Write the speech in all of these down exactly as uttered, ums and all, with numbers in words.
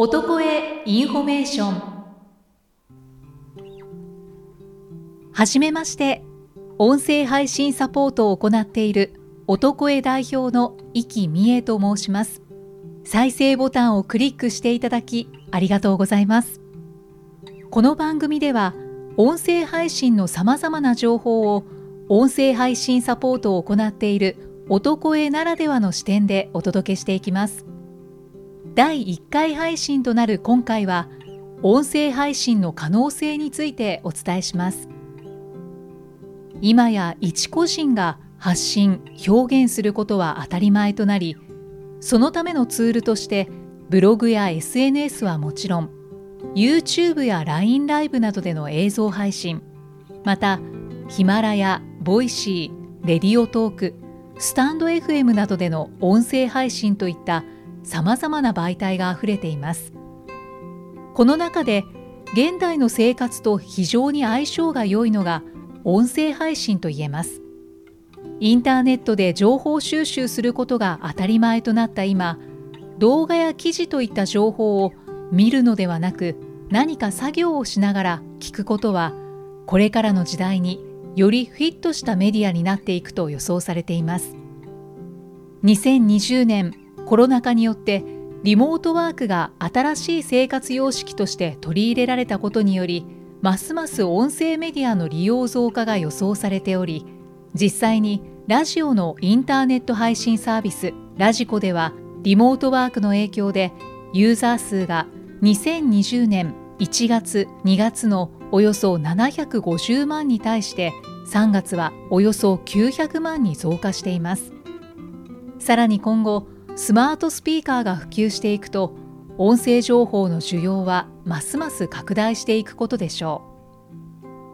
男へインフォメーション。はじめまして、音声配信サポートを行っている男へ代表の生きみえと申します。再生ボタンをクリックしていただきありがとうございます。この番組では音声配信のさまざまな情報を音声配信サポートを行っている男へならではの視点でお届けしていきます。だいいっかい配信となる今回は音声配信の可能性についてお伝えします。今や一個人が発信・表現することは当たり前となり、そのためのツールとしてブログや エスエヌエス はもちろん YouTube や ライン ライブなどでの映像配信、またヒマラヤ、ボイシー、レディオトーク、スタンド エフエム などでの音声配信といったさまざまな媒体があふれています。この中で現代の生活と非常に相性が良いのが音声配信といえます。インターネットで情報収集することが当たり前となった今、動画や記事といった情報を見るのではなく、何か作業をしながら聞くことは、これからの時代によりフィットしたメディアになっていくと予想されています。にせんにじゅうねん、コロナ禍によってリモートワークが新しい生活様式として取り入れられたことにより、ますます音声メディアの利用増加が予想されており、実際にラジオのインターネット配信サービスラジコでは、リモートワークの影響でユーザー数がにせんにじゅうねんいちがつ、にがつのおよそななひゃくごじゅうまんに対してさんがつはおよそきゅうひゃくまんに増加しています。さらに今後、スマートスピーカーが普及していくと、音声情報の需要はますます拡大していくことでしょ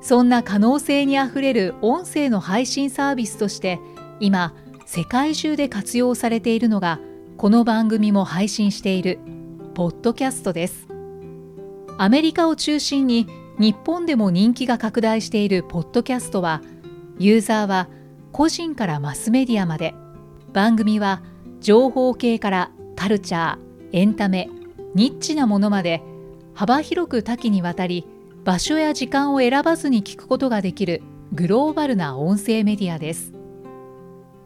う。そんな可能性にあふれる音声の配信サービスとして、今、世界中で活用されているのが、この番組も配信しているポッドキャストです。アメリカを中心に、日本でも人気が拡大しているポッドキャストは、ユーザーは個人からマスメディアまで、番組は情報系からカルチャー、エンタメ、ニッチなものまで幅広く多岐にわたり、場所や時間を選ばずに聞くことができるグローバルな音声メディアです。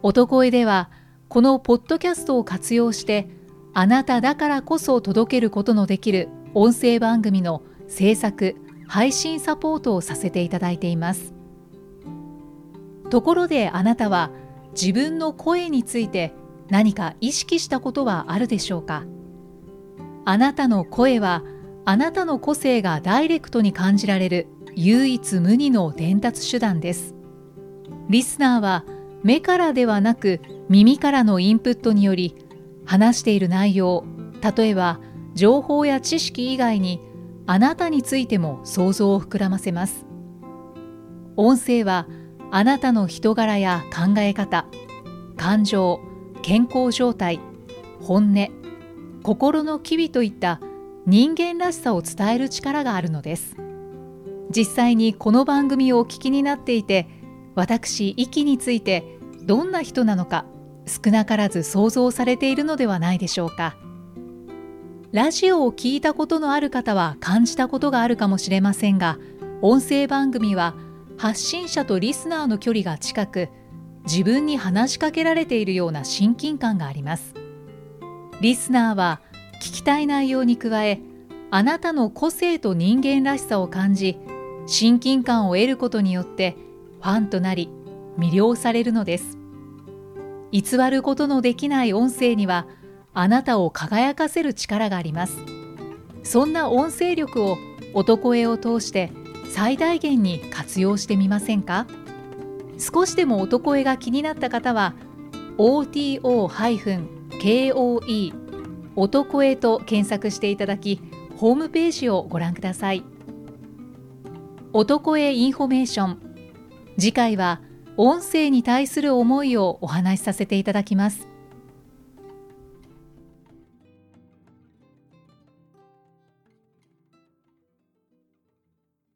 男へでは、このポッドキャストを活用して、あなただからこそ届けることのできる音声番組の制作、配信サポートをさせていただいています。ところで、あなたは自分の声について何か意識したことはあるでしょうか？あなたの声はあなたの個性がダイレクトに感じられる唯一無二の伝達手段です。リスナーは目からではなく耳からのインプットにより、話している内容、例えば情報や知識以外にあなたについても想像を膨らませます。音声はあなたの人柄や考え方、感情、健康状態、本音、心の機微といった人間らしさを伝える力があるのです。実際にこの番組をお聞きになっていて、私、生きについてどんな人なのか、少なからず想像されているのではないでしょうか。ラジオを聞いたことのある方は感じたことがあるかもしれませんが、音声番組は発信者とリスナーの距離が近く、自分に話しかけられているような親近感があります。リスナーは聞きたい内容に加え、あなたの個性と人間らしさを感じ、親近感を得ることによってファンとなり、魅了されるのです。偽ることのできない音声には、あなたを輝かせる力があります。そんな音声力を男へを通して最大限に活用してみませんか？少しでも男へが気になった方は オーティーオー ケーオーイー 男へと検索していただき、ホームページをご覧ください。男へインフォメーション。次回は音声に対する思いをお話しさせていただきます。